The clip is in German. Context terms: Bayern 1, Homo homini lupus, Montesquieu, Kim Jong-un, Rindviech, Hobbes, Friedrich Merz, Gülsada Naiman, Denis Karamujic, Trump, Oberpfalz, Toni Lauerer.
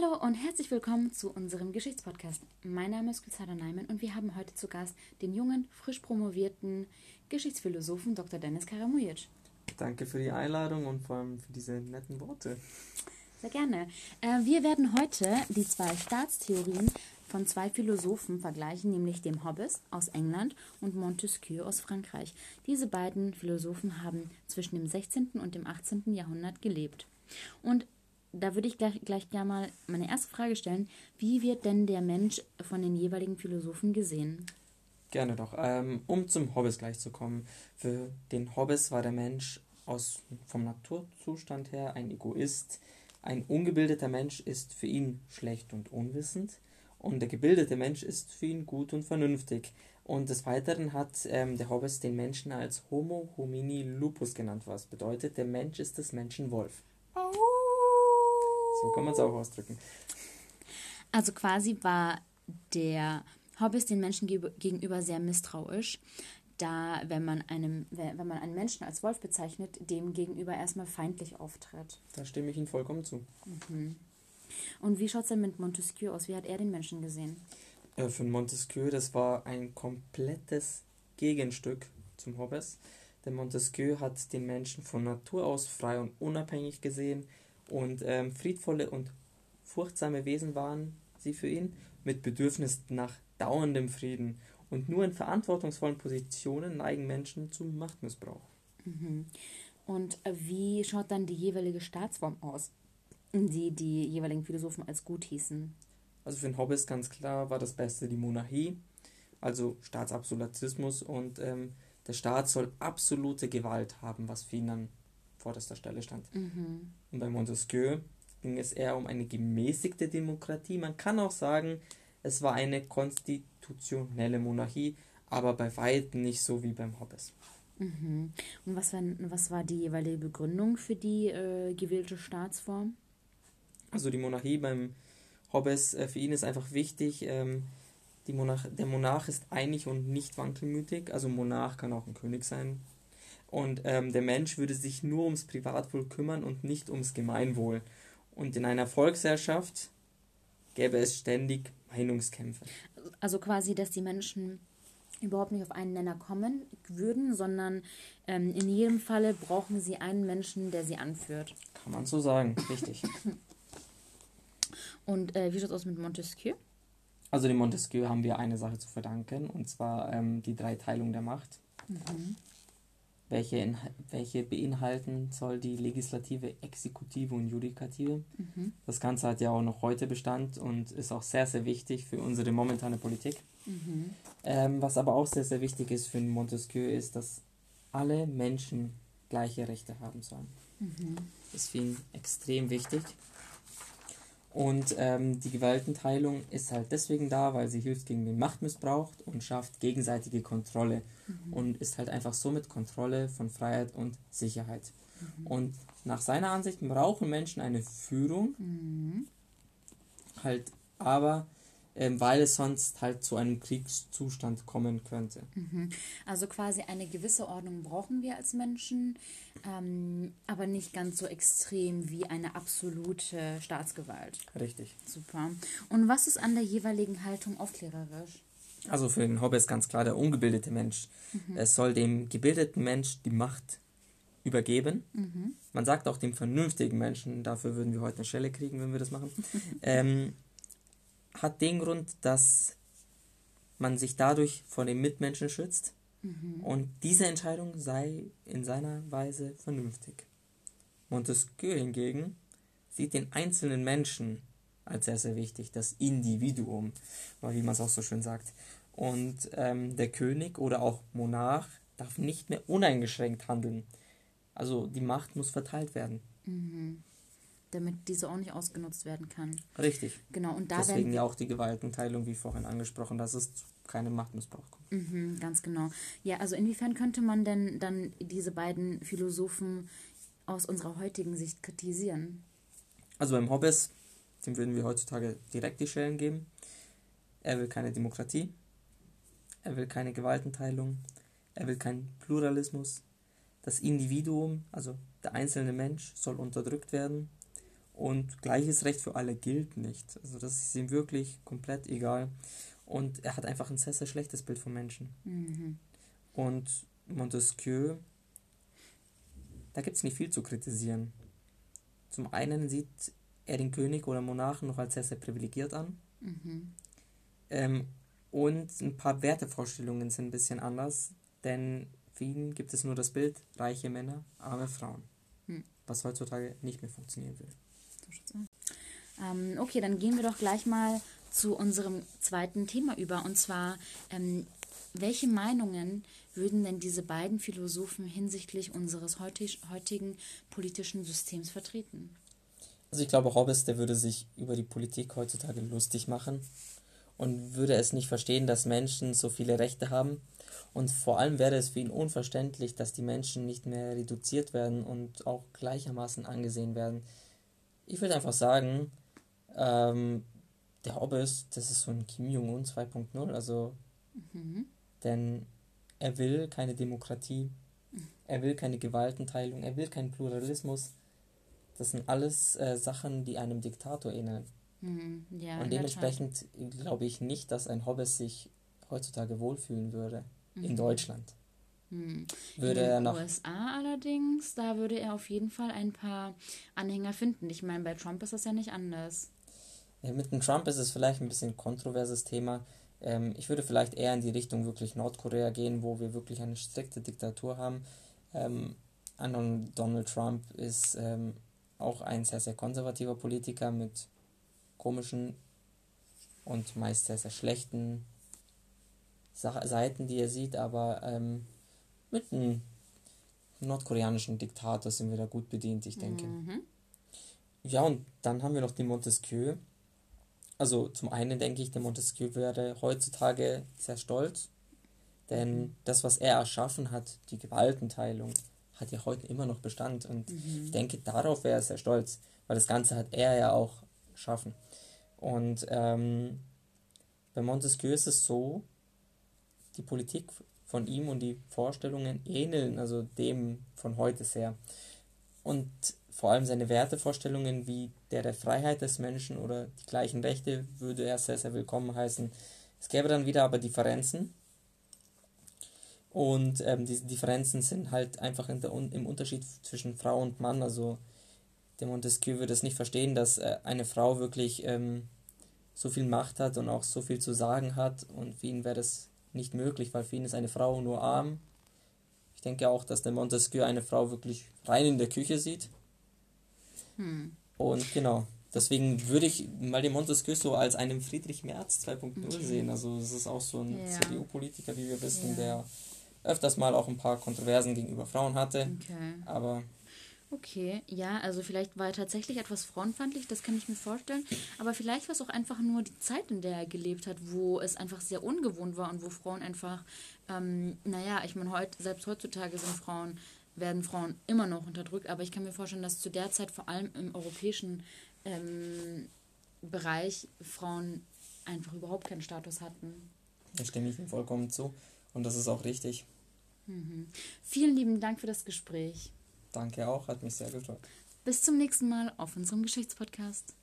Hallo und herzlich willkommen zu unserem Geschichtspodcast. Mein Name ist Gülsada Naiman und wir haben heute zu Gast den jungen, frisch promovierten Geschichtsphilosophen Dr. Denis Karamujic. Danke für die Einladung und vor allem für diese netten Worte. Sehr gerne. Wir werden heute die zwei Staatstheorien von zwei Philosophen vergleichen, nämlich dem Hobbes aus England und Montesquieu aus Frankreich. Diese beiden Philosophen haben zwischen dem 16. und dem 18. Jahrhundert gelebt. Und da würde ich gleich gerne mal meine erste Frage stellen. Wie wird denn der Mensch von den jeweiligen Philosophen gesehen? Gerne doch. Um zum Hobbes gleich zu kommen. Für den Hobbes war der Mensch vom Naturzustand her ein Egoist. Ein ungebildeter Mensch ist für ihn schlecht und unwissend. Und der gebildete Mensch ist für ihn gut und vernünftig. Und des Weiteren hat der Hobbes den Menschen als Homo homini lupus genannt, was bedeutet, der Mensch ist des Menschen Wolf. So kann man es auch ausdrücken. Also quasi war der Hobbes den Menschen gegenüber sehr misstrauisch, da wenn man einen Menschen als Wolf bezeichnet, dem gegenüber erstmal feindlich auftritt. Da stimme ich Ihnen vollkommen zu. Mhm. Und wie schaut es denn mit Montesquieu aus? Wie hat er den Menschen gesehen? Für Montesquieu, das war ein komplettes Gegenstück zum Hobbes. Denn Montesquieu hat den Menschen von Natur aus frei und unabhängig gesehen. Und friedvolle und furchtsame Wesen waren sie für ihn, mit Bedürfnis nach dauerndem Frieden. Und nur in verantwortungsvollen Positionen neigen Menschen zum Machtmissbrauch. Mhm. Und wie schaut dann die jeweilige Staatsform aus, die die jeweiligen Philosophen als gut hießen? Also für den Hobbes ganz klar war das Beste die Monarchie, also Staatsabsolutismus. Und der Staat soll absolute Gewalt haben, was für ihn dann vorderster Stelle stand. Mhm. Und bei Montesquieu ging es eher um eine gemäßigte Demokratie. Man kann auch sagen, es war eine konstitutionelle Monarchie, aber bei weitem nicht so wie beim Hobbes. Mhm. Und was war die jeweilige Begründung für die gewählte Staatsform? Also die Monarchie beim Hobbes, für ihn ist einfach wichtig, der Monarch ist einig und nicht wankelmütig. Also Monarch kann auch ein König sein. Und der Mensch würde sich nur ums Privatwohl kümmern und nicht ums Gemeinwohl. Und in einer Volksherrschaft gäbe es ständig Meinungskämpfe. Also quasi, dass die Menschen überhaupt nicht auf einen Nenner kommen würden, sondern in jedem Falle brauchen sie einen Menschen, der sie anführt. Kann man so sagen, richtig. Und wie schaut es aus mit Montesquieu? Also dem Montesquieu haben wir eine Sache zu verdanken, und zwar die Dreiteilung der Macht. Mhm. Welche beinhalten soll die Legislative, Exekutive und Judikative. Mhm. Das Ganze hat ja auch noch heute Bestand und ist auch sehr, sehr wichtig für unsere momentane Politik. Mhm. Was aber auch sehr, sehr wichtig ist für Montesquieu, ist, dass alle Menschen gleiche Rechte haben sollen. Mhm. Das ist für ihn extrem wichtig. Und die Gewaltenteilung ist halt deswegen da, weil sie hilft gegen den Machtmissbrauch und schafft gegenseitige Kontrolle. Mhm. Und ist halt einfach somit Kontrolle von Freiheit und Sicherheit. Mhm. Und nach seiner Ansicht brauchen Menschen eine Führung, halt aber, weil es sonst halt zu einem Kriegszustand kommen könnte. Mhm. Also quasi eine gewisse Ordnung brauchen wir als Menschen, aber nicht ganz so extrem wie eine absolute Staatsgewalt. Richtig. Super. Und was ist an der jeweiligen Haltung aufklärerisch? Also für den Hobbes ganz klar der ungebildete Mensch. Mhm. Es soll dem gebildeten Mensch die Macht übergeben. Mhm. Man sagt auch dem vernünftigen Menschen, dafür würden wir heute eine Schelle kriegen, wenn wir das machen, hat den Grund, dass man sich dadurch vor den Mitmenschen schützt. Mhm. Und diese Entscheidung sei in seiner Weise vernünftig. Montesquieu hingegen sieht den einzelnen Menschen als sehr, sehr wichtig, das Individuum, wie man es auch so schön sagt. Und der König oder auch Monarch darf nicht mehr uneingeschränkt handeln. Also die Macht muss verteilt werden. Mhm. Damit diese auch nicht ausgenutzt werden kann. Richtig. Genau, und da deswegen ja auch die Gewaltenteilung, wie vorhin angesprochen, dass es zu keinem Machtmissbrauch kommt. Mhm, ganz genau. Ja, also inwiefern könnte man denn dann diese beiden Philosophen aus unserer heutigen Sicht kritisieren? Also beim Hobbes, dem würden wir heutzutage direkt die Schellen geben. Er will keine Demokratie. Er will keine Gewaltenteilung. Er will keinen Pluralismus. Das Individuum, also der einzelne Mensch, soll unterdrückt werden. und gleiches Recht für alle gilt nicht. Also das ist ihm wirklich komplett egal. Und er hat einfach ein sehr, sehr schlechtes Bild von Menschen. Mhm. Und Montesquieu, da gibt es nicht viel zu kritisieren. Zum einen sieht er den König oder Monarchen noch als sehr, sehr privilegiert an. Mhm. Und ein paar Wertevorstellungen sind ein bisschen anders, denn für ihn gibt es nur das Bild, reiche Männer, arme Frauen. Mhm. Was heutzutage nicht mehr funktionieren will. Okay, dann gehen wir doch gleich mal zu unserem zweiten Thema über. Und zwar, welche Meinungen würden denn diese beiden Philosophen hinsichtlich unseres heutigen politischen Systems vertreten? Also ich glaube, Hobbes, der würde sich über die Politik heutzutage lustig machen und würde es nicht verstehen, dass Menschen so viele Rechte haben. Und vor allem wäre es für ihn unverständlich, dass die Menschen nicht mehr reduziert werden und auch gleichermaßen angesehen werden. Ich würde einfach sagen, der Hobbes, das ist so ein Kim Jong-un 2.0, also denn er will keine Demokratie, er will keine Gewaltenteilung, er will keinen Pluralismus. Das sind alles Sachen, die einem Diktator ähneln. Mhm. Ja, und dementsprechend glaube ich nicht, dass ein Hobbes sich heutzutage wohlfühlen würde in Deutschland. Würde in den USA allerdings, da würde er auf jeden Fall ein paar Anhänger finden. Ich meine, bei Trump ist das ja nicht anders. Ja, mit dem Trump ist es vielleicht ein bisschen ein kontroverses Thema. Ich würde vielleicht eher in die Richtung wirklich Nordkorea gehen, wo wir wirklich eine strikte Diktatur haben. Donald Trump ist auch ein sehr, sehr konservativer Politiker mit komischen und meist sehr, sehr schlechten Seiten, die er sieht, aber mit einem nordkoreanischen Diktator sind wir da gut bedient, ich denke. Mhm. Ja, und dann haben wir noch den Montesquieu. Also zum einen denke ich, der Montesquieu wäre heutzutage sehr stolz, denn das, was er erschaffen hat, die Gewaltenteilung, hat ja heute immer noch Bestand. Und ich denke, darauf wäre er sehr stolz, weil das Ganze hat er ja auch erschaffen. Und bei Montesquieu ist es so, die Politik von ihm und die Vorstellungen ähneln, also dem von heute sehr. Und vor allem seine Wertevorstellungen wie der Freiheit des Menschen oder die gleichen Rechte würde er sehr, sehr willkommen heißen. Es gäbe dann wieder aber Differenzen. Und diese Differenzen sind halt einfach im Unterschied zwischen Frau und Mann. Also der Montesquieu würde es nicht verstehen, dass eine Frau wirklich so viel Macht hat und auch so viel zu sagen hat. Und für ihn wäre das nicht möglich, weil für ihn ist eine Frau nur arm. Ich denke auch, dass der Montesquieu eine Frau wirklich rein in der Küche sieht. Und genau, deswegen würde ich mal den Montesquieu so als einen Friedrich Merz 2.0 sehen. Also es ist auch so ein CDU-Politiker, wie wir wissen, der öfters mal auch ein paar Kontroversen gegenüber Frauen hatte. Okay. Aber okay, ja, also vielleicht war er tatsächlich etwas frauenfeindlich, das kann ich mir vorstellen, aber vielleicht war es auch einfach nur die Zeit, in der er gelebt hat, wo es einfach sehr ungewohnt war und wo Frauen einfach, ich meine, selbst heutzutage werden Frauen immer noch unterdrückt, aber ich kann mir vorstellen, dass zu der Zeit vor allem im europäischen Bereich Frauen einfach überhaupt keinen Status hatten. Da stimme ich Ihnen vollkommen zu und das ist auch richtig. Mhm. Vielen lieben Dank für das Gespräch. Danke auch, hat mich sehr gefreut. Bis zum nächsten Mal auf unserem Geschichtspodcast.